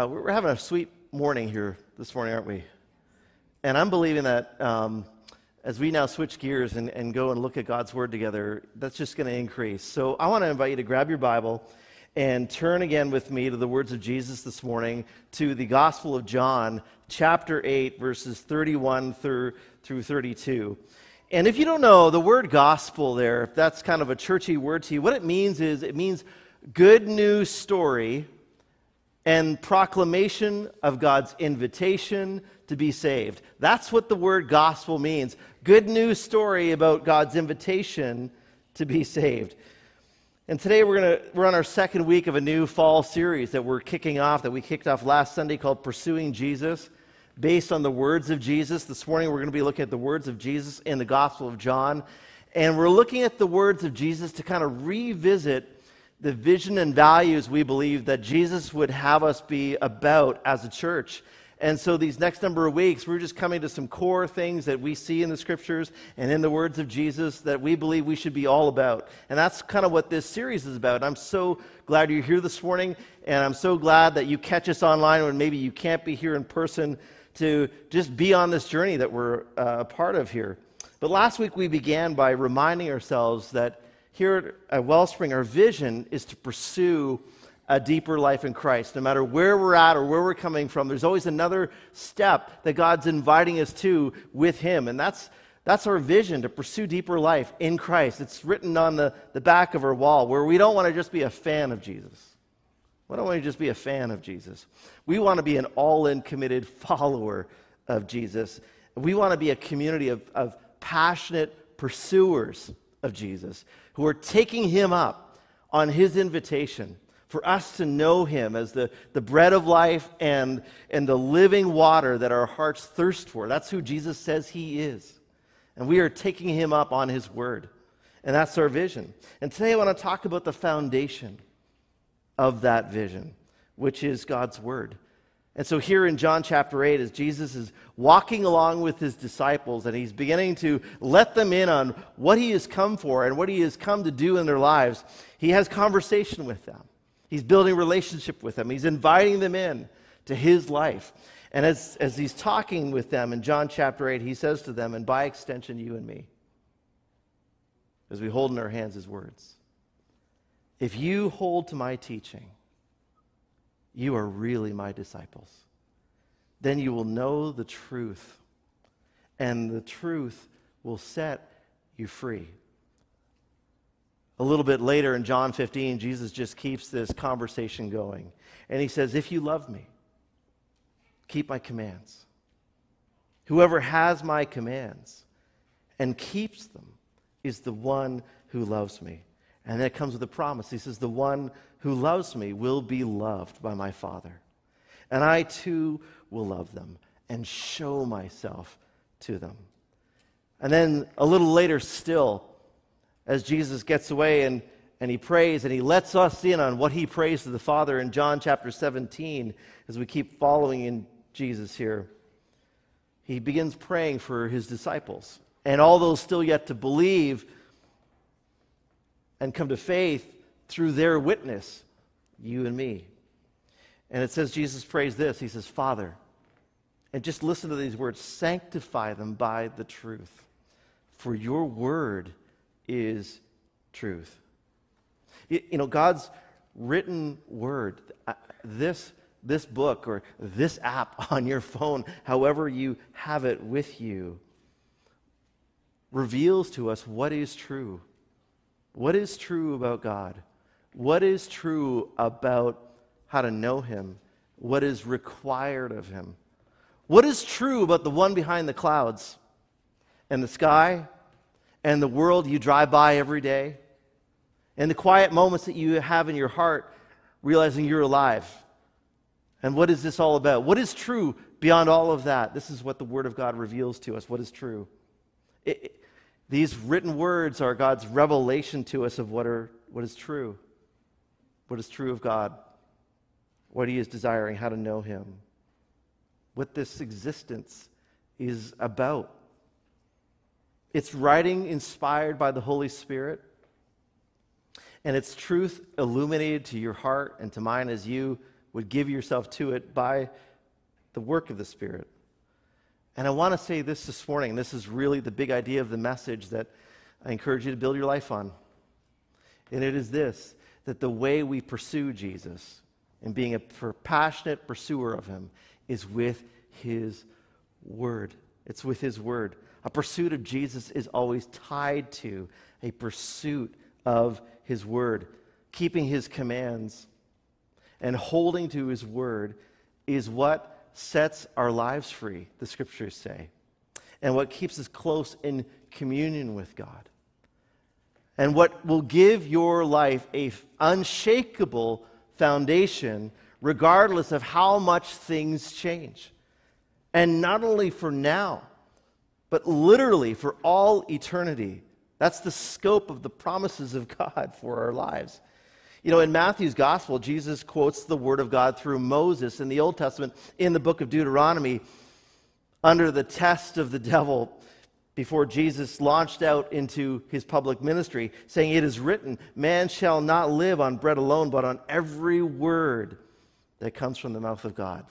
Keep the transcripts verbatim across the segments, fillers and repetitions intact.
Uh, we're having a sweet morning here this morning, aren't we? And I'm believing that um, as we now switch gears and, and go and look at God's Word together, that's just going to increase. So I want to invite you to grab your Bible and turn again with me to the words of Jesus this morning, to the Gospel of John, chapter eight, verses thirty-one through, through thirty-two. And if you don't know, the word gospel there, if that's kind of a churchy word to you, what it means is it means good news story and proclamation of God's invitation to be saved. That's what the word gospel means. Good news story about God's invitation to be saved. And today we're going to we're on our second week of a new fall series that we're kicking off, that we kicked off last Sunday, called Pursuing Jesus, based on the words of Jesus. This morning we're going to be looking at the words of Jesus in the Gospel of John. And we're looking at the words of Jesus to kind of revisit the vision and values we believe that Jesus would have us be about as a church. And so these next number of weeks, we're just coming to some core things that we see in the Scriptures and in the words of Jesus that we believe we should be all about. And that's kind of what this series is about. And I'm so glad you're here this morning, and I'm so glad that you catch us online when maybe you can't be here in person to just be on this journey that we're uh, a part of here. But last week we began by reminding ourselves that here at Wellspring, our vision is to pursue a deeper life in Christ. No matter where we're at or where we're coming from, there's always another step that God's inviting us to with Him. And that's that's our vision, to pursue deeper life in Christ. It's written on the, the back of our wall, where we don't want to just be a fan of Jesus. We don't want to just be a fan of Jesus. We want to be an all-in committed follower of Jesus. We want to be a community of, of passionate pursuers of Jesus, who are taking Him up on His invitation for us to know Him as the, the bread of life and, and the living water that our hearts thirst for. That's who Jesus says He is. And we are taking Him up on His word. And that's our vision. And today I want to talk about the foundation of that vision, which is God's word. And so here in John chapter eight, as Jesus is walking along with His disciples and He's beginning to let them in on what He has come for and what He has come to do in their lives, He has conversation with them. He's building relationship with them. He's inviting them in to His life. And as, as He's talking with them in John chapter eight, He says to them, and by extension, you and me, as we hold in our hands His words, if you hold to my teaching, you are really my disciples. Then you will know the truth, and the truth will set you free. A little bit later in John fifteen, Jesus just keeps this conversation going. And He says, if you love me, keep my commands. Whoever has my commands and keeps them is the one who loves me. And that comes with a promise. He says, the one who loves me will be loved by my Father, and I too will love them and show myself to them. And then a little later still, as Jesus gets away and, and He prays, and He lets us in on what He prays to the Father in John chapter seventeen, as we keep following in Jesus here, He begins praying for His disciples and all those still yet to believe and come to faith through their witness, you and me. And it says Jesus prays this. He says, Father, and just listen to these words, sanctify them by the truth, for your word is truth. You, you know, God's written word, this, this book or this app on your phone, however you have it with you, reveals to us what is true. What is true about God? What is true about how to know Him? What is required of Him? What is true about the one behind the clouds and the sky and the world you drive by every day and the quiet moments that you have in your heart realizing you're alive? And what is this all about? What is true beyond all of that? This is what the Word of God reveals to us. What is true? It, it, These written words are God's revelation to us of what are what is true, what is true of God, what He is desiring, how to know Him, what this existence is about. It's writing inspired by the Holy Spirit, and it's truth illuminated to your heart and to mine as you would give yourself to it by the work of the Spirit. And I want to say this this morning, this is really the big idea of the message that I encourage you to build your life on. And it is this, that the way we pursue Jesus and being a passionate pursuer of him is with his word. It's with his word. A pursuit of Jesus is always tied to a pursuit of his word. Keeping his commands and holding to his word is what sets our lives free, the scriptures say, and what keeps us close in communion with God, and what will give your life an unshakable foundation regardless of how much things change. And not only for now, but literally for all eternity. That's the scope of the promises of God for our lives. You know, in Matthew's gospel, Jesus quotes the word of God through Moses in the Old Testament, in the book of Deuteronomy, under the test of the devil before Jesus launched out into his public ministry, saying, "It is written, man shall not live on bread alone, but on every word that comes from the mouth of God."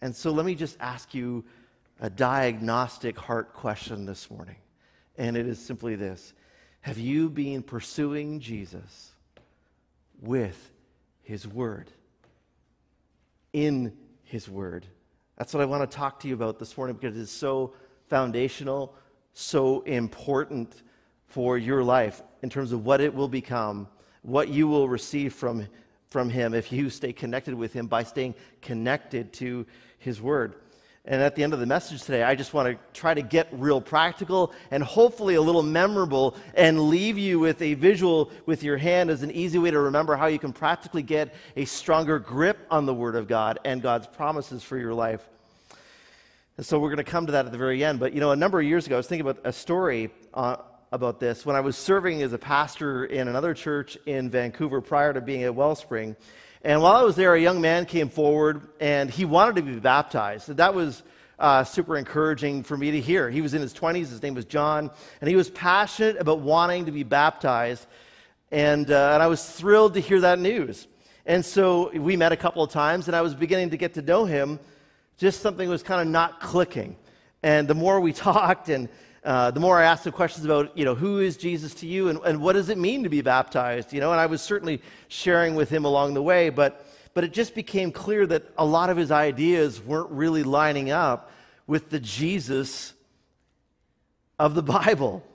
And so let me just ask you a diagnostic heart question this morning. And it is simply this. Have you been pursuing Jesus with his word? In his word? That's what I want to talk to you about this morning, because it is so foundational, so important for your life in terms of what it will become, what you will receive from, from him if you stay connected with him by staying connected to his word. And at the end of the message today, I just want to try to get real practical and hopefully a little memorable, and leave you with a visual with your hand as an easy way to remember how you can practically get a stronger grip on the Word of God and God's promises for your life. And so we're going to come to that at the very end. But, you know, a number of years ago, I was thinking about a story uh, about this. When I was serving as a pastor in another church in Vancouver prior to being at Wellspring, and while I was there, a young man came forward, and he wanted to be baptized. That was uh, super encouraging for me to hear. He was in his twenties. His name was John, and he was passionate about wanting to be baptized, and, uh, and I was thrilled to hear that news. And so we met a couple of times, and I was beginning to get to know him. Just something was kind of not clicking. And the more we talked, and uh, the more I asked him questions about, you know, who is Jesus to you, and, and what does it mean to be baptized, you know, and I was certainly sharing with him along the way, but, but it just became clear that a lot of his ideas weren't really lining up with the Jesus of the Bible.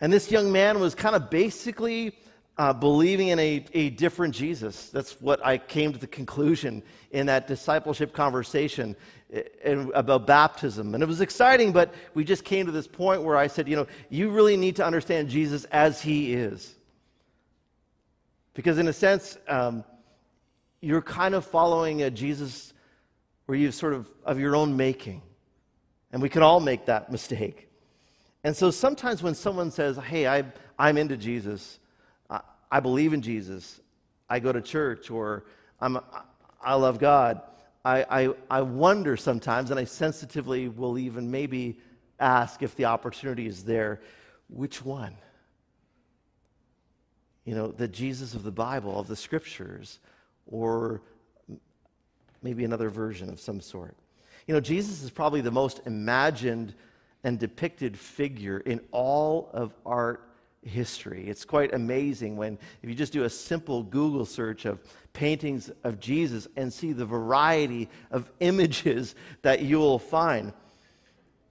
And this young man was kind of basically uh, believing in a, a different Jesus. That's what I came to the conclusion in that discipleship conversation and about baptism. And it was exciting, but we just came to this point where I said, you know, you really need to understand Jesus as he is. Because in a sense, um, you're kind of following a Jesus where you've sort of of your own making. And we can all make that mistake. And so sometimes when someone says, hey, I, I'm into Jesus, I, I believe in Jesus, I go to church, or I'm, I love God, I, I, I wonder sometimes, and I sensitively will even maybe ask, if the opportunity is there, which one? You know, the Jesus of the Bible, of the Scriptures, or maybe another version of some sort. You know, Jesus is probably the most imagined and depicted figure in all of art history. It's quite amazing when, if you just do a simple Google search of paintings of Jesus and see the variety of images that you'll find.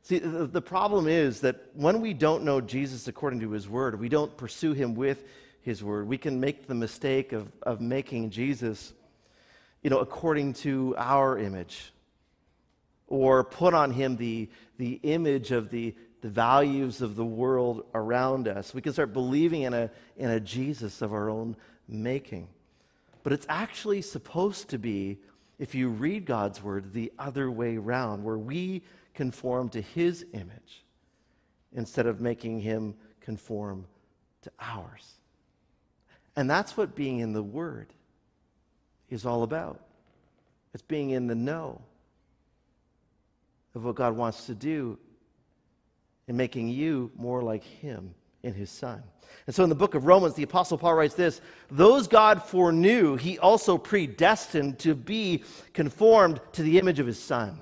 See, the problem is that when we don't know Jesus according to his word, we don't pursue him with his word. We can make the mistake of, of making Jesus, you know, according to our image, or put on him the, the image of the the values of the world around us. We can start believing in a, in a Jesus of our own making. But it's actually supposed to be, if you read God's word, the other way around, where we conform to his image instead of making him conform to ours. And that's what being in the word is all about. It's being in the know of what God wants to do, and making you more like him in his Son. And so in the book of Romans, the Apostle Paul writes this: those God foreknew, he also predestined to be conformed to the image of his Son,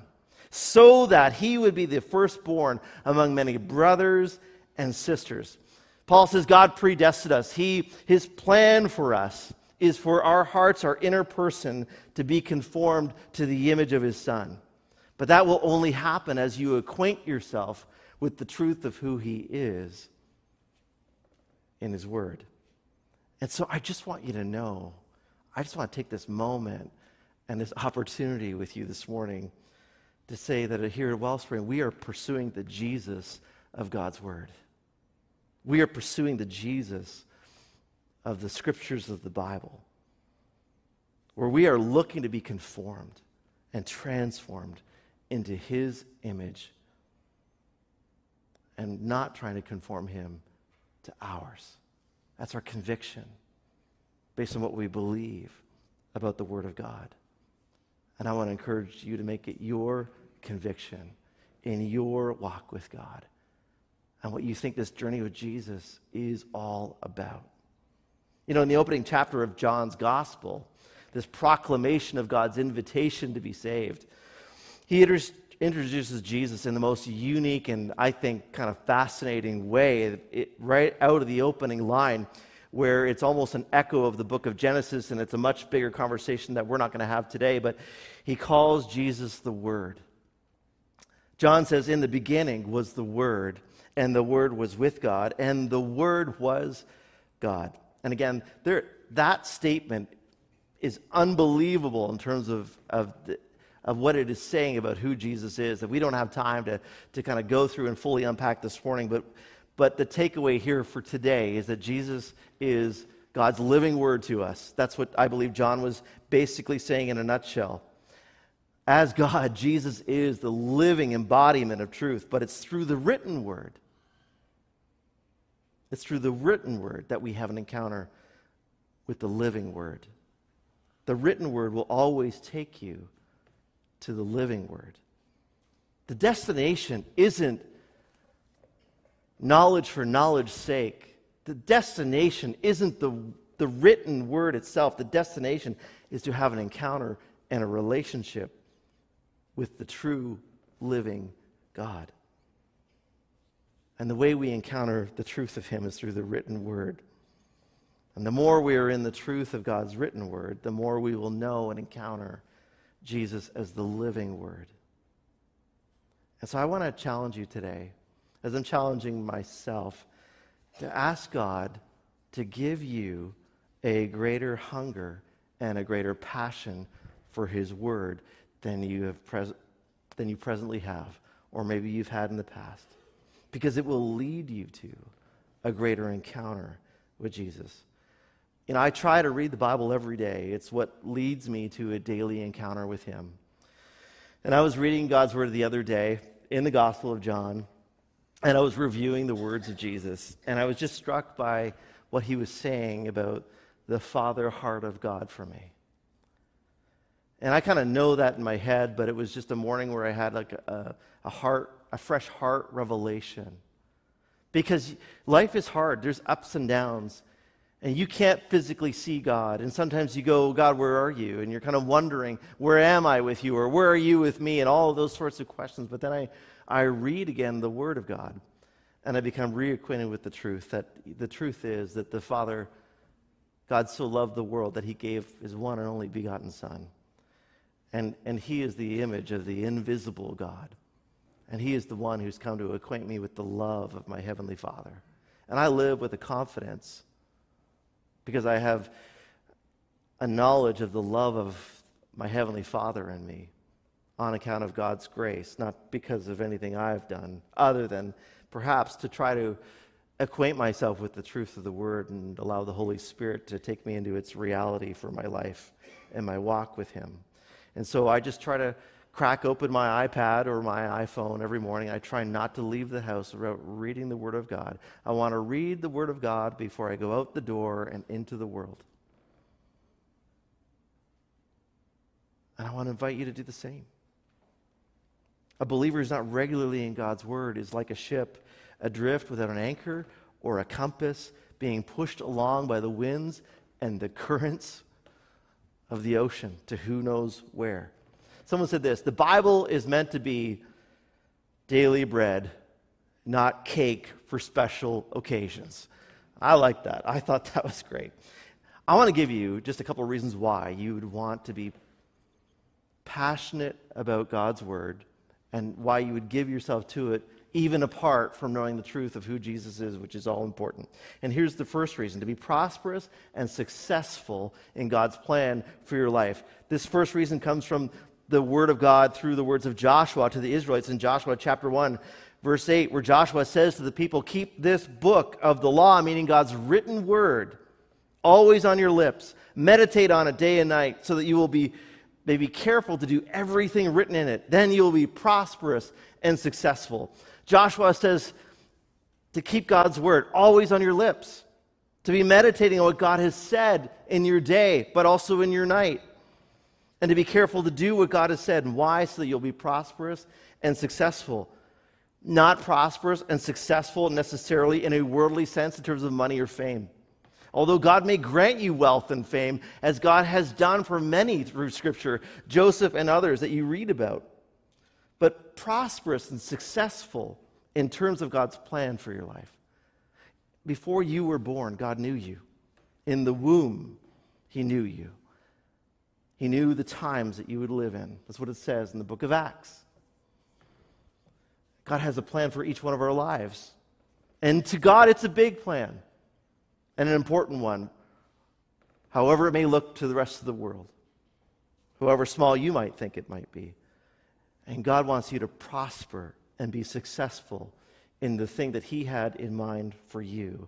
so that he would be the firstborn among many brothers and sisters. Paul says God predestined us. He, his plan for us is for our hearts, our inner person, to be conformed to the image of his Son. But that will only happen as you acquaint yourself with the truth of who he is in his word. And so I just want you to know, I just want to take this moment and this opportunity with you this morning to say that here at Wellspring, we are pursuing the Jesus of God's word. We are pursuing the Jesus of the scriptures of the Bible, where we are looking to be conformed and transformed into his image and not trying to conform him to ours. That's our conviction based on what we believe about the Word of God. And I want to encourage you to make it your conviction in your walk with God and what you think this journey with Jesus is all about. You know, in the opening chapter of John's Gospel, this proclamation of God's invitation to be saved, he introduces Jesus in the most unique and, I think, kind of fascinating way, it, right out of the opening line, where it's almost an echo of the book of Genesis, and it's a much bigger conversation that we're not going to have today, but he calls Jesus the Word. John says, in the beginning was the Word, and the Word was with God, and the Word was God. And again, there, that statement is unbelievable in terms of, of, the, of what it is saying about who Jesus is, that we don't have time to, to kind of go through and fully unpack this morning, but But the takeaway here for today is that Jesus is God's living word to us. That's what I believe John was basically saying in a nutshell. As God, Jesus is the living embodiment of truth, but it's through the written word. It's through the written word that we have an encounter with the living word. The written word will always take you to the living word. The destination isn't knowledge for knowledge's sake. The destination isn't the, the written word itself. The destination is to have an encounter and a relationship with the true living God. And the way we encounter the truth of him is through the written word. And the more we are in the truth of God's written word, the more we will know and encounter Jesus as the living word. And so I want to challenge you today, as I'm challenging myself, to ask God to give you a greater hunger and a greater passion for his word than you have pres- than you presently have, or maybe you've had in the past, because it will lead you to a greater encounter with Jesus. You know, I try to read the Bible every day. It's what leads me to a daily encounter with him. And I was reading God's word the other day in the Gospel of John, and I was reviewing the words of Jesus, and I was just struck by what he was saying about the Father heart of God for me. And I kind of know that in my head, but it was just a morning where I had like a, a heart, a fresh heart revelation. Because life is hard. There's ups and downs, and you can't physically see God. And sometimes you go, God, where are you? And you're kind of wondering, where am I with you? Or where are you with me? And all of those sorts of questions. But then I... I read again the Word of God, and I become reacquainted with the truth, that the truth is that the Father, God so loved the world that he gave his one and only begotten Son. And, and he is the image of the invisible God. And he is the one who's come to acquaint me with the love of my Heavenly Father. And I live with a confidence because I have a knowledge of the love of my Heavenly Father in me, on account of God's grace, not because of anything I've done, other than perhaps to try to acquaint myself with the truth of the Word and allow the Holy Spirit to take me into its reality for my life and my walk with him. And so I just try to crack open my iPad or my iPhone every morning. I try not to leave the house without reading the Word of God. I want to read the Word of God before I go out the door and into the world. And I want to invite you to do the same. A believer who's not regularly in God's word is like a ship adrift without an anchor or a compass being pushed along by the winds and the currents of the ocean to who knows where. Someone said this: the Bible is meant to be daily bread, not cake for special occasions. I like that. I thought that was great. I want to give you just a couple of reasons why you would want to be passionate about God's word and why you would give yourself to it, even apart from knowing the truth of who Jesus is, which is all important. And here's the first reason: to be prosperous and successful in God's plan for your life. This first reason comes from the word of God through the words of Joshua to the Israelites in Joshua chapter one, verse eight, where Joshua says to the people, "Keep this book of the law," meaning God's written word, "always on your lips. Meditate on it day and night so that you will be They be careful to do everything written in it. Then you'll be prosperous and successful." Joshua says to keep God's word always on your lips, to be meditating on what God has said in your day, but also in your night, and to be careful to do what God has said. And why? So that you'll be prosperous and successful. Not prosperous and successful necessarily in a worldly sense in terms of money or fame. Although God may grant you wealth and fame, as God has done for many through Scripture, Joseph and others that you read about, but prosperous and successful in terms of God's plan for your life. Before you were born, God knew you. In the womb, He knew you. He knew the times that you would live in. That's what it says in the book of Acts. God has a plan for each one of our lives. And to God, it's a big plan. And an important one, however it may look to the rest of the world, however small you might think it might be. And God wants you to prosper and be successful in the thing that He had in mind for you,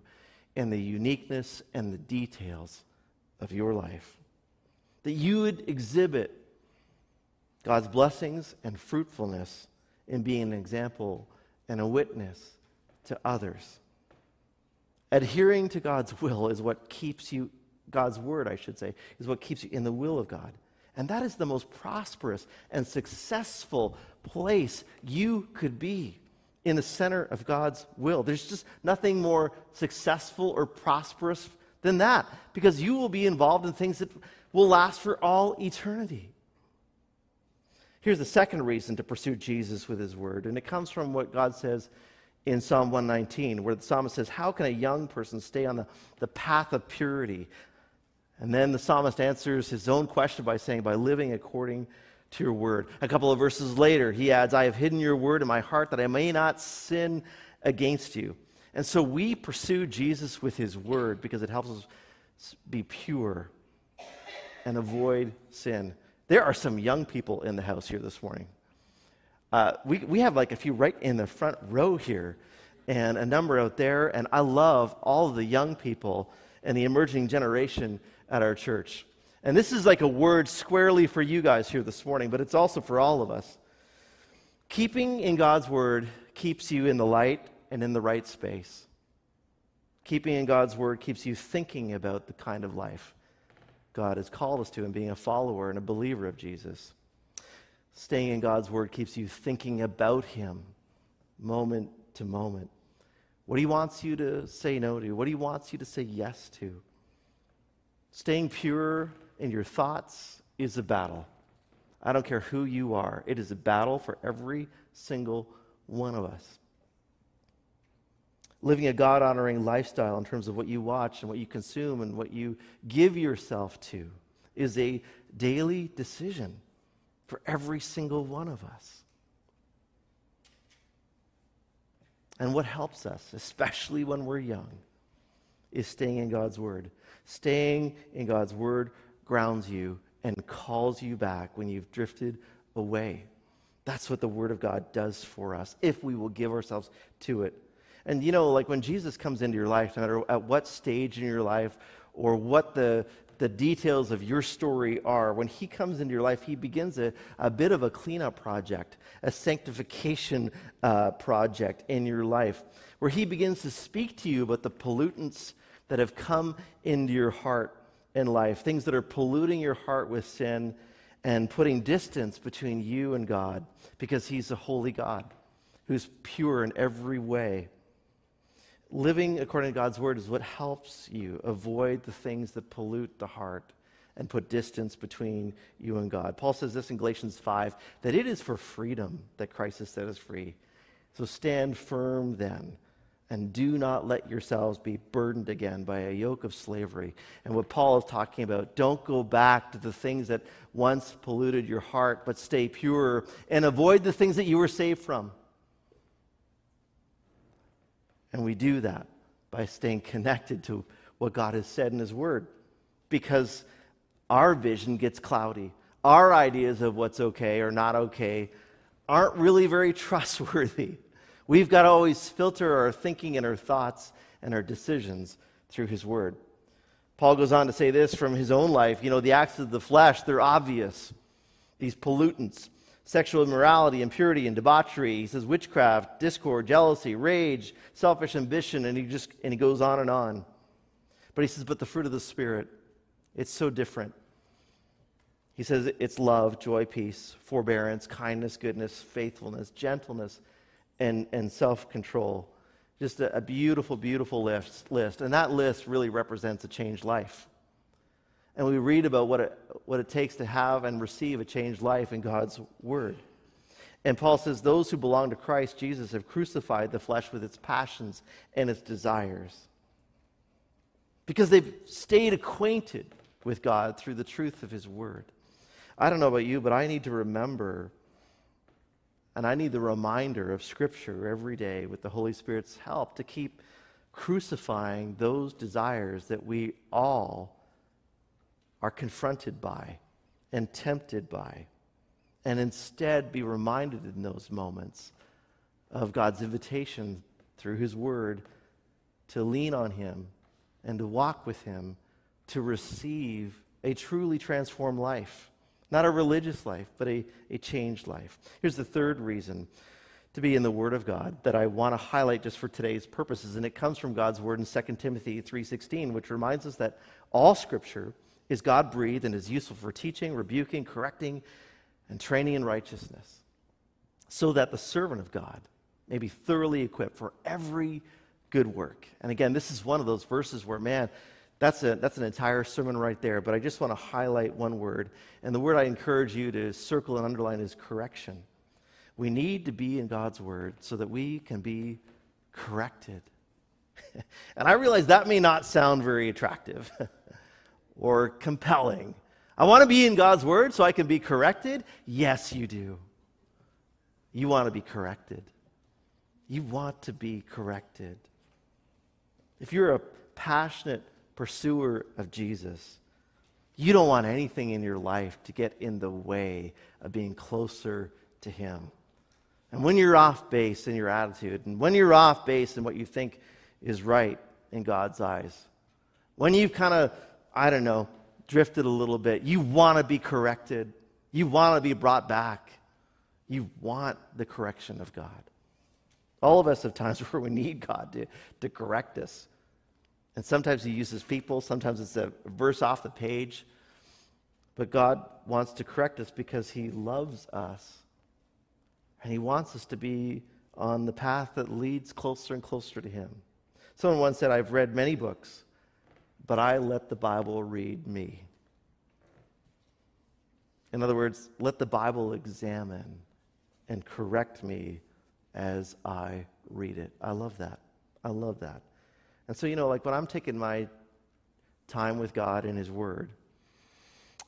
and the uniqueness and the details of your life. That you would exhibit God's blessings and fruitfulness in being an example and a witness to others. Adhering to God's will is what keeps you, God's word, I should say, is what keeps you in the will of God. And that is the most prosperous and successful place you could be, in the center of God's will. There's just nothing more successful or prosperous than that, because you will be involved in things that will last for all eternity. Here's the second reason to pursue Jesus with His word, and it comes from what God says in Psalm one nineteen, where the psalmist says, "How can a young person stay on the, the path of purity?" And then the psalmist answers his own question by saying, "By living according to your word." A couple of verses later, he adds, "I have hidden your word in my heart that I may not sin against you." And so we pursue Jesus with His word because it helps us be pure and avoid sin. There are some young people in the house here this morning. Uh, we, we have like a few right in the front row here and a number out there, and I love all of the young people and the emerging generation at our church. And this is like a word squarely for you guys here this morning, but it's also for all of us. Keeping in God's word keeps you in the light and in the right space. Keeping in God's word keeps you thinking about the kind of life God has called us to and being a follower and a believer of Jesus. Staying in God's word keeps you thinking about Him moment to moment. What He wants you to say no to, what He wants you to say yes to. Staying pure in your thoughts is a battle. I don't care who you are. It is a battle for every single one of us. Living a God-honoring lifestyle in terms of what you watch and what you consume and what you give yourself to is a daily decision for every single one of us. And what helps us, especially when we're young, is staying in God's word. Staying in God's word grounds you and calls you back when you've drifted away. That's what the word of God does for us, if we will give ourselves to it. And you know, like when Jesus comes into your life, no matter at what stage in your life or what the the details of your story are, when He comes into your life, He begins a, a bit of a cleanup project, a sanctification uh, project in your life, where He begins to speak to you about the pollutants that have come into your heart and life, things that are polluting your heart with sin and putting distance between you and God, because He's a holy God who's pure in every way. living according to God's word is what helps you avoid the things that pollute the heart and put distance between you and God. Paul says this in Galatians five, that it is for freedom that Christ has set us free. So stand firm then, and do not let yourselves be burdened again by a yoke of slavery. And what Paul is talking about, don't go back to the things that once polluted your heart, but stay pure and avoid the things that you were saved from. And we do that by staying connected to what God has said in his word, because our vision gets cloudy. Our ideas of what's okay or not okay aren't really very trustworthy. We've got to always filter our thinking and our thoughts and our decisions through his word. Paul goes on to say this from his own life. You know, the acts of the flesh, they're obvious. These pollutants, sexual immorality, impurity, and debauchery. He says witchcraft, discord, jealousy, rage, selfish ambition, and he just and he goes on and on. But he says, but the fruit of the Spirit, it's so different. He says it's love, joy, peace, forbearance, kindness, goodness, faithfulness, gentleness, and, and self-control. Just a, a beautiful, beautiful list, list. And that list really represents a changed life. And we read about what it, what it takes to have and receive a changed life in God's word. And Paul says those who belong to Christ Jesus have crucified the flesh with its passions and its desires, because they've stayed acquainted with God through the truth of his word. I don't know about you, but I need to remember, and I need the reminder of Scripture every day with the Holy Spirit's help to keep crucifying those desires that we all are confronted by and tempted by, and instead be reminded in those moments of God's invitation through his word to lean on him and to walk with him, to receive a truly transformed life. Not a religious life, but a, a changed life. Here's the third reason to be in the Word of God that I want to highlight just for today's purposes, and it comes from God's Word in Second Timothy three sixteen, which reminds us that all Scripture is God-breathed and is useful for teaching, rebuking, correcting, and training in righteousness, so that the servant of God may be thoroughly equipped for every good work. And again, this is one of those verses where, man, that's a that's an entire sermon right there, but I just want to highlight one word, and the word I encourage you to circle and underline is correction. We need to be in God's word so that we can be corrected. And I realize that may not sound very attractive or compelling. I want to be in God's word so I can be corrected? Yes, you do. You want to be corrected. You want to be corrected. If you're a passionate pursuer of Jesus, you don't want anything in your life to get in the way of being closer to him. And when you're off base in your attitude, and when you're off base in what you think is right in God's eyes, when you've kind of, I don't know, drifted a little bit, you want to be corrected. You want to be brought back. You want the correction of God. All of us have times where we need God to, to correct us. And sometimes he uses people, sometimes it's a verse off the page. But God wants to correct us because he loves us. And he wants us to be on the path that leads closer and closer to him. Someone once said, I've read many books, but I let the Bible read me. In other words, let the Bible examine and correct me as I read it. I love that. I love that. And so, you know, like when I'm taking my time with God and his word,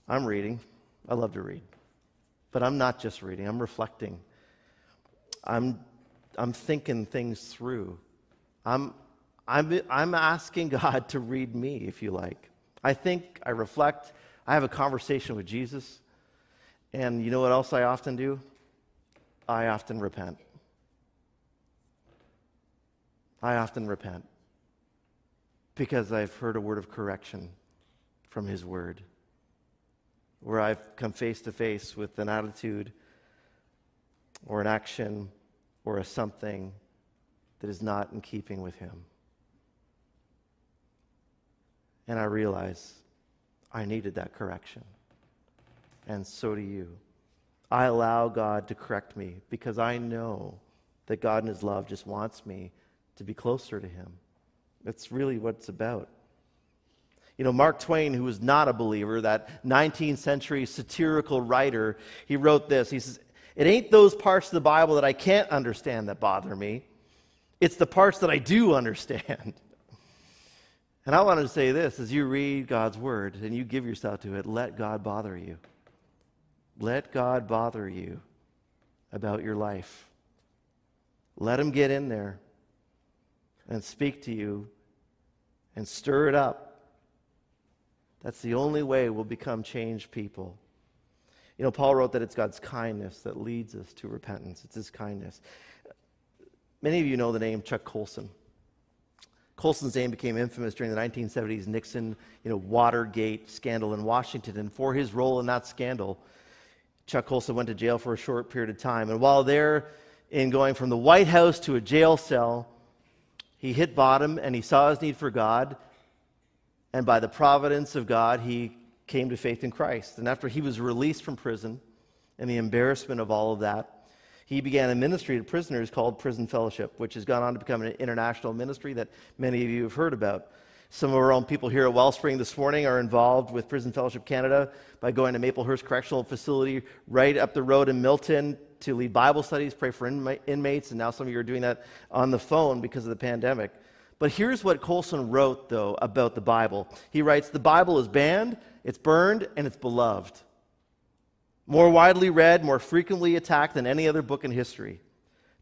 I'm reading. I love to read. But I'm not just reading. I'm reflecting. I'm I'm thinking things through. I'm I'm I'm asking God to read me, if you like. I think, I reflect, I have a conversation with Jesus. And you know what else I often do? I often repent. I often repent because I've heard a word of correction from his word, where I've come face to face with an attitude or an action or a something that is not in keeping with him. And I realize I needed that correction, and so do you. I allow God to correct me because I know that God in his love just wants me to be closer to him. That's really what it's about. You know, Mark Twain, who was not a believer, that nineteenth century satirical writer, he wrote this. He says, "It ain't those parts of the Bible that I can't understand that bother me. It's the parts that I do understand." And I wanted to say this, as you read God's word and you give yourself to it, let God bother you. Let God bother you about your life. Let him get in there and speak to you and stir it up. That's the only way we'll become changed people. You know, Paul wrote that it's God's kindness that leads us to repentance. It's his kindness. Many of you know the name Chuck Colson. Colson's name became infamous during the nineteen seventies Nixon, you know, Watergate scandal in Washington. And for his role in that scandal, Chuck Colson went to jail for a short period of time. And while there, in going from the White House to a jail cell, he hit bottom and he saw his need for God. And by the providence of God, he came to faith in Christ. And after he was released from prison and the embarrassment of all of that, he began a ministry to prisoners called Prison Fellowship, which has gone on to become an international ministry that many of you have heard about. Some of our own people here at Wellspring this morning are involved with Prison Fellowship Canada by going to Maplehurst Correctional Facility right up the road in Milton to lead Bible studies, pray for inma- inmates, and now some of you are doing that on the phone because of the pandemic. But here's what Colson wrote, though, about the Bible. He writes, "The Bible is banned, it's burned, and it's beloved. More widely read, more frequently attacked than any other book in history.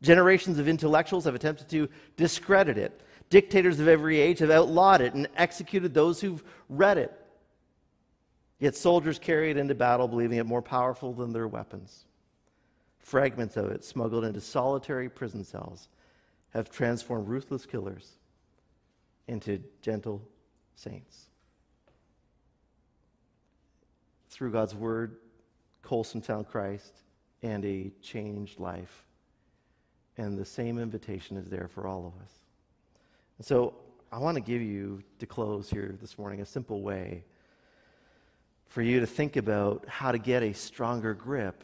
Generations of intellectuals have attempted to discredit it. Dictators of every age have outlawed it and executed those who've read it. Yet soldiers carry it into battle, believing it more powerful than their weapons. Fragments of it, smuggled into solitary prison cells, have transformed ruthless killers into gentle saints." Through God's word, Colson found Christ and a changed life. And the same invitation is there for all of us. And so I want to give you, to close here this morning, a simple way for you to think about how to get a stronger grip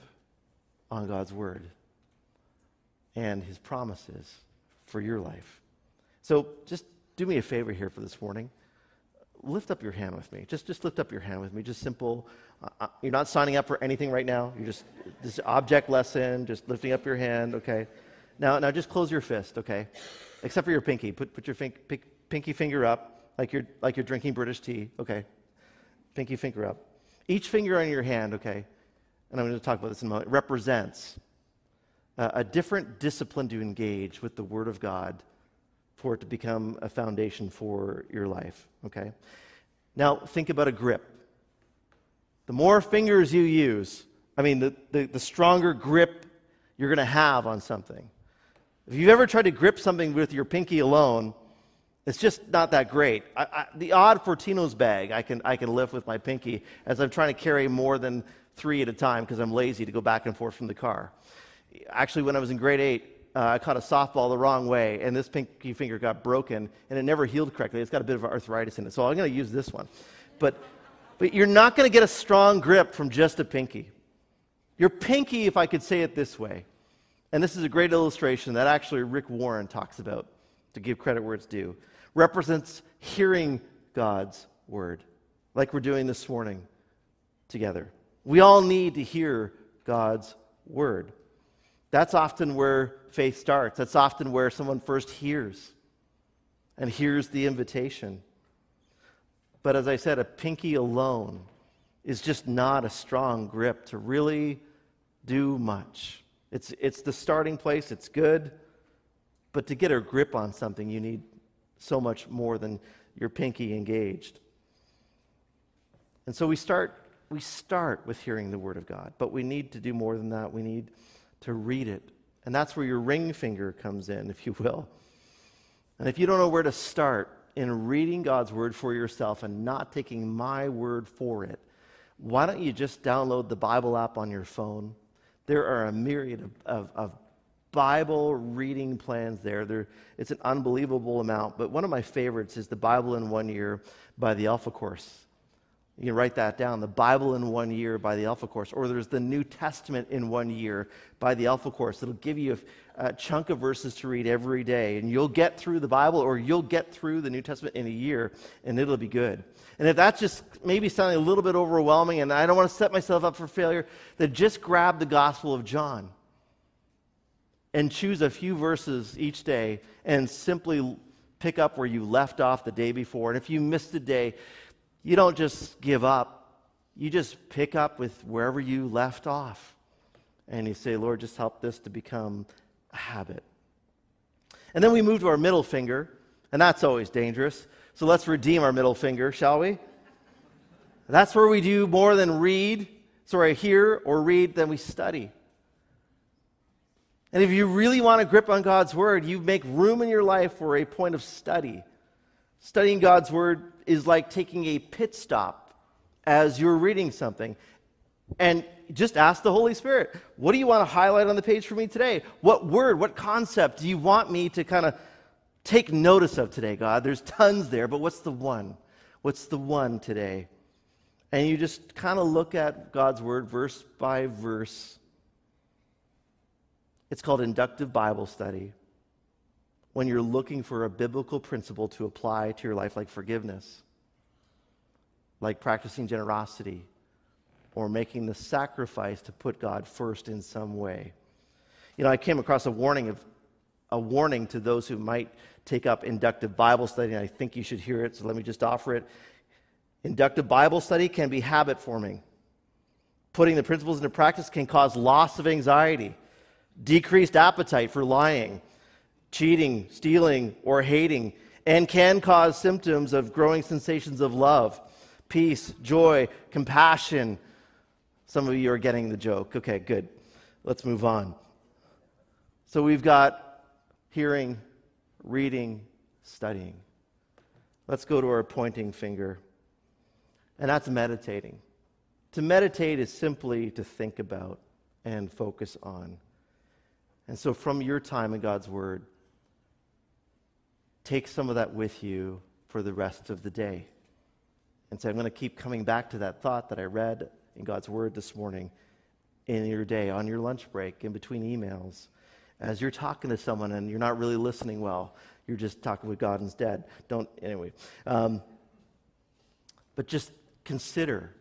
on God's word and his promises for your life. So just do me a favor here for this morning. Lift up your hand with me. Just just lift up your hand with me. Just simple. Uh, you're not signing up for anything right now. You're just, this object lesson, just lifting up your hand, okay? Now, now just close your fist, okay? Except for your pinky. Put put your fin- pick, pinky finger up, like you're, like you're drinking British tea, okay? Pinky finger up. Each finger on your hand, okay? And I'm going to talk about this in a moment, represents uh, a different discipline to engage with the Word of God for it to become a foundation for your life, okay? Now, think about a grip. The more fingers you use, I mean, the, the, the stronger grip you're going to have on something. If you've ever tried to grip something with your pinky alone, it's just not that great. I, I, the odd Fortino's bag I can, I can lift with my pinky as I'm trying to carry more than three at a time because I'm lazy to go back and forth from the car. Actually, when I was in grade eight, Uh, I caught a softball the wrong way, and this pinky finger got broken, and it never healed correctly. It's got a bit of arthritis in it, so I'm going to use this one. But, but you're not going to get a strong grip from just a pinky. Your pinky, if I could say it this way, and this is a great illustration that actually Rick Warren talks about, to give credit where it's due, represents hearing God's word, like we're doing this morning together. We all need to hear God's word. That's often where faith starts. That's often where someone first hears and hears the invitation. But as I said, a pinky alone is just not a strong grip to really do much. It's, it's the starting place, it's good, but to get a grip on something, you need so much more than your pinky engaged. And so we start, we start with hearing the Word of God, but we need to do more than that. We need to read it. And that's where your ring finger comes in, if you will. And if you don't know where to start in reading God's word for yourself and not taking my word for it, why don't you just download the Bible app on your phone? There are a myriad of, of, of Bible reading plans there. there. It's an unbelievable amount, but one of my favorites is the Bible in One Year by the Alpha Course. You can write that down, the Bible in one year by the Alpha Course, or there's the New Testament in one year by the Alpha Course. It'll give you a, a chunk of verses to read every day, and you'll get through the Bible or you'll get through the New Testament in a year, and it'll be good. And if that's just maybe sounding a little bit overwhelming, and I don't want to set myself up for failure, then just grab the Gospel of John and choose a few verses each day and simply pick up where you left off the day before. And if you missed a day, you don't just give up. You just pick up with wherever you left off. And you say, Lord, just help this to become a habit. And then we move to our middle finger, and that's always dangerous. So let's redeem our middle finger, shall we? That's where we do more than read, sorry, hear or read, than we study. And if you really want a grip on God's Word, you make room in your life for a point of study. Studying God's Word is like taking a pit stop as you're reading something. And just ask the Holy Spirit, what do you want to highlight on the page for me today? What word, what concept do you want me to kind of take notice of today, God? There's tons there, but what's the one? What's the one today? And you just kind of look at God's Word verse by verse. It's called inductive Bible study, when you're looking for a biblical principle to apply to your life, like forgiveness, like practicing generosity, or making the sacrifice to put God first in some way. You know, I came across a warning of a warning to those who might take up inductive Bible study, and I think you should hear it, so let me just offer it. Inductive Bible study can be habit-forming. Putting the principles into practice can cause loss of anxiety, decreased appetite for lying, cheating, stealing, or hating, and can cause symptoms of growing sensations of love, peace, joy, compassion. Some of you are getting the joke. Okay, good. Let's move on. So we've got hearing, reading, studying. Let's go to our pointing finger, and that's meditating. To meditate is simply to think about and focus on. And so from your time in God's Word, take some of that with you for the rest of the day. And so I'm going to keep coming back to that thought that I read in God's Word this morning in your day, on your lunch break, in between emails. As you're talking to someone and you're not really listening well, you're just talking with God instead. Don't, anyway. Um, but just consider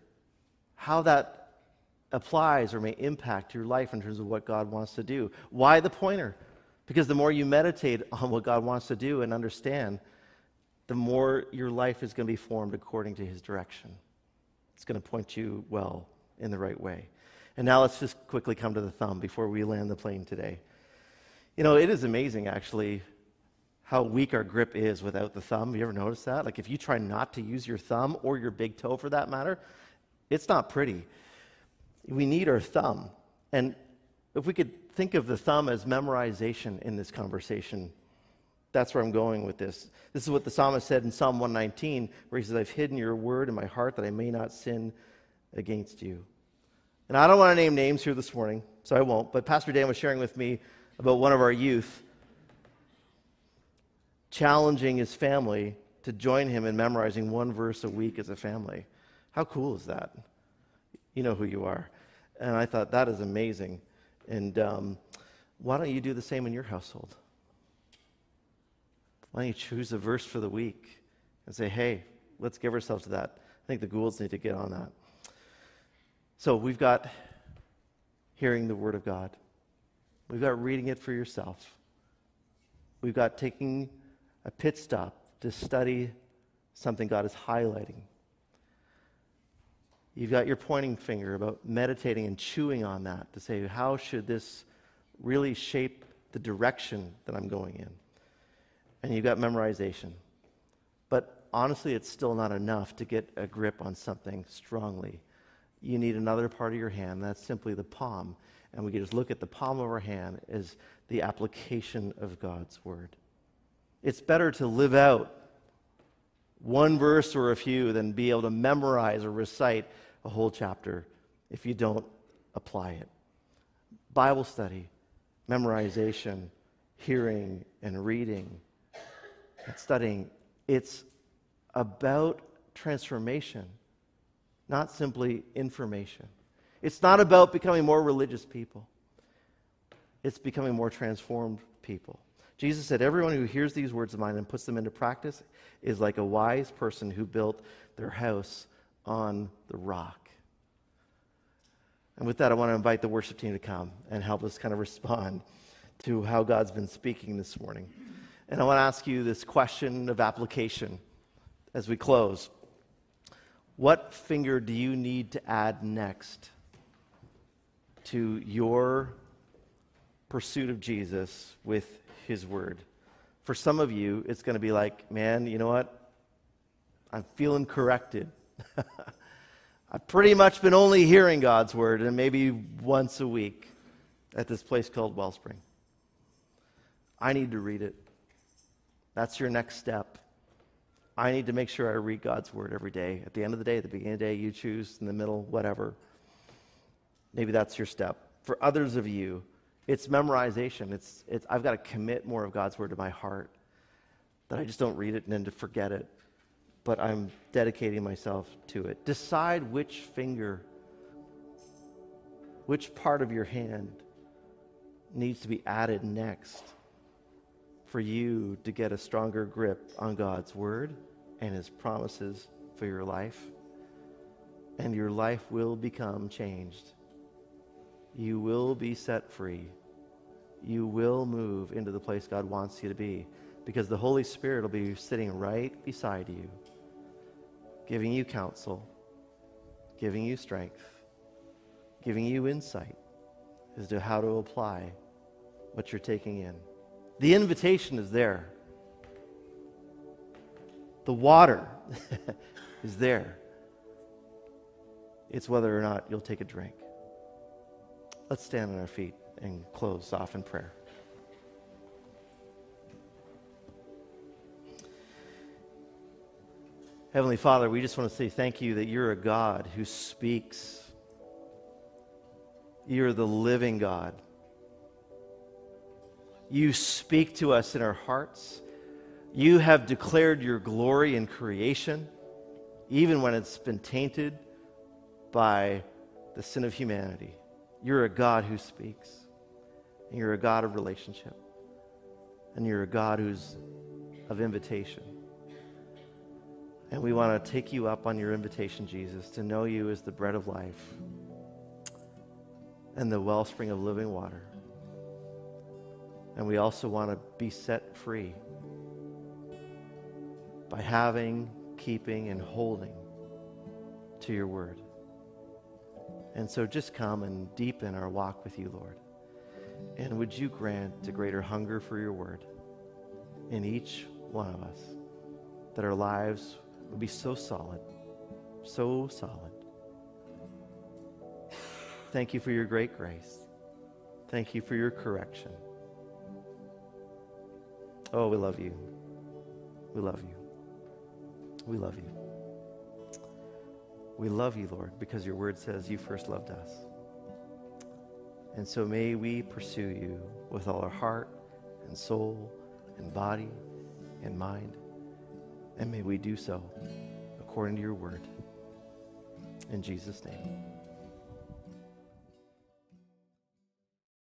how that applies or may impact your life in terms of what God wants to do. Why the pointer? Because the more you meditate on what God wants to do and understand, the more your life is going to be formed according to His direction. It's going to point you well in the right way. And now let's just quickly come to the thumb before we land the plane today. You know, it is amazing, actually, how weak our grip is without the thumb. You ever notice that? Like if you try not to use your thumb or your big toe for that matter, it's not pretty. We need our thumb. And if we could think of the thumb as memorization in this conversation, that's where I'm going with this. This is what the psalmist said in Psalm one nineteen, where he says, I've hidden your word in my heart that I may not sin against you. And I don't want to name names here this morning, so I won't, but Pastor Dan was sharing with me about one of our youth challenging his family to join him in memorizing one verse a week as a family. How cool is that? You know who you are. And I thought, that is amazing. And um, why don't you do the same in your household? Why don't you choose a verse for the week and say, hey, let's give ourselves to that. I think the Goulds need to get on that. So we've got hearing the Word of God. We've got reading it for yourself. We've got taking a pit stop to study something God is highlighting. You've got your pointing finger about meditating and chewing on that to say, how should this really shape the direction that I'm going in? And you've got memorization. But honestly, it's still not enough to get a grip on something strongly. You need another part of your hand. That's simply the palm. And we can just look at the palm of our hand as the application of God's Word. It's better to live out one verse or a few than be able to memorize or recite a whole chapter if you don't apply it. Bible study, memorization, hearing and reading, and studying. It's about transformation. not simply information. It's not about becoming more religious people. It's becoming more transformed people. Jesus said, everyone who hears these words of mine and puts them into practice is like a wise person who built their house on the rock. And with that, I want to invite the worship team to come and help us kind of respond to how God's been speaking this morning. And I want to ask you this question of application as we close. What finger do you need to add next to your pursuit of Jesus with his word? For some of you, it's going to be like, man, you know what? I'm feeling corrected. I've pretty much been only hearing God's word, and maybe once a week at this place called Wellspring. I need to read it. That's your next step. I need to make sure I read God's word every day. At the end of the day, at the beginning of the day, you choose, in the middle, whatever. Maybe that's your step. For others of you, it's memorization. It's, it's I've got to commit more of God's word to my heart, that I just don't read it and then to forget it, but I'm dedicating myself to it. Decide which finger, which part of your hand needs to be added next for you to get a stronger grip on God's word and his promises for your life, and your life will become changed. You will be set free. You will move into the place God wants you to be, because the Holy Spirit will be sitting right beside you, giving you counsel, giving you strength, giving you insight as to how to apply what you're taking in. The invitation is there. The water is there. It's whether or not you'll take a drink. Let's stand on our feet and close off in prayer. Heavenly Father, we just want to say thank you that you're a God who speaks. You're the living God. You speak to us in our hearts. You have declared your glory in creation, even when it's been tainted by the sin of humanity. You're a God who speaks, and you're a God of relationship, and you're a God who's of invitation. And we want to take you up on your invitation, Jesus, to know you as the bread of life and the wellspring of living water. And we also want to be set free by having, keeping, and holding to your word. And so just come and deepen our walk with you, Lord. And would you grant a greater hunger for your word in each one of us, that our lives would be so solid, so solid. Thank you for your great grace. Thank you for your correction. Oh, we love you. We love you. We love you. We love you, Lord, because your word says you first loved us. And so may we pursue you with all our heart and soul and body and mind. And may we do so according to your word. In Jesus' name.